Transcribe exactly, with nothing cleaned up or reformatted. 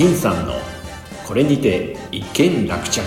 金さんのこれにて一件落着。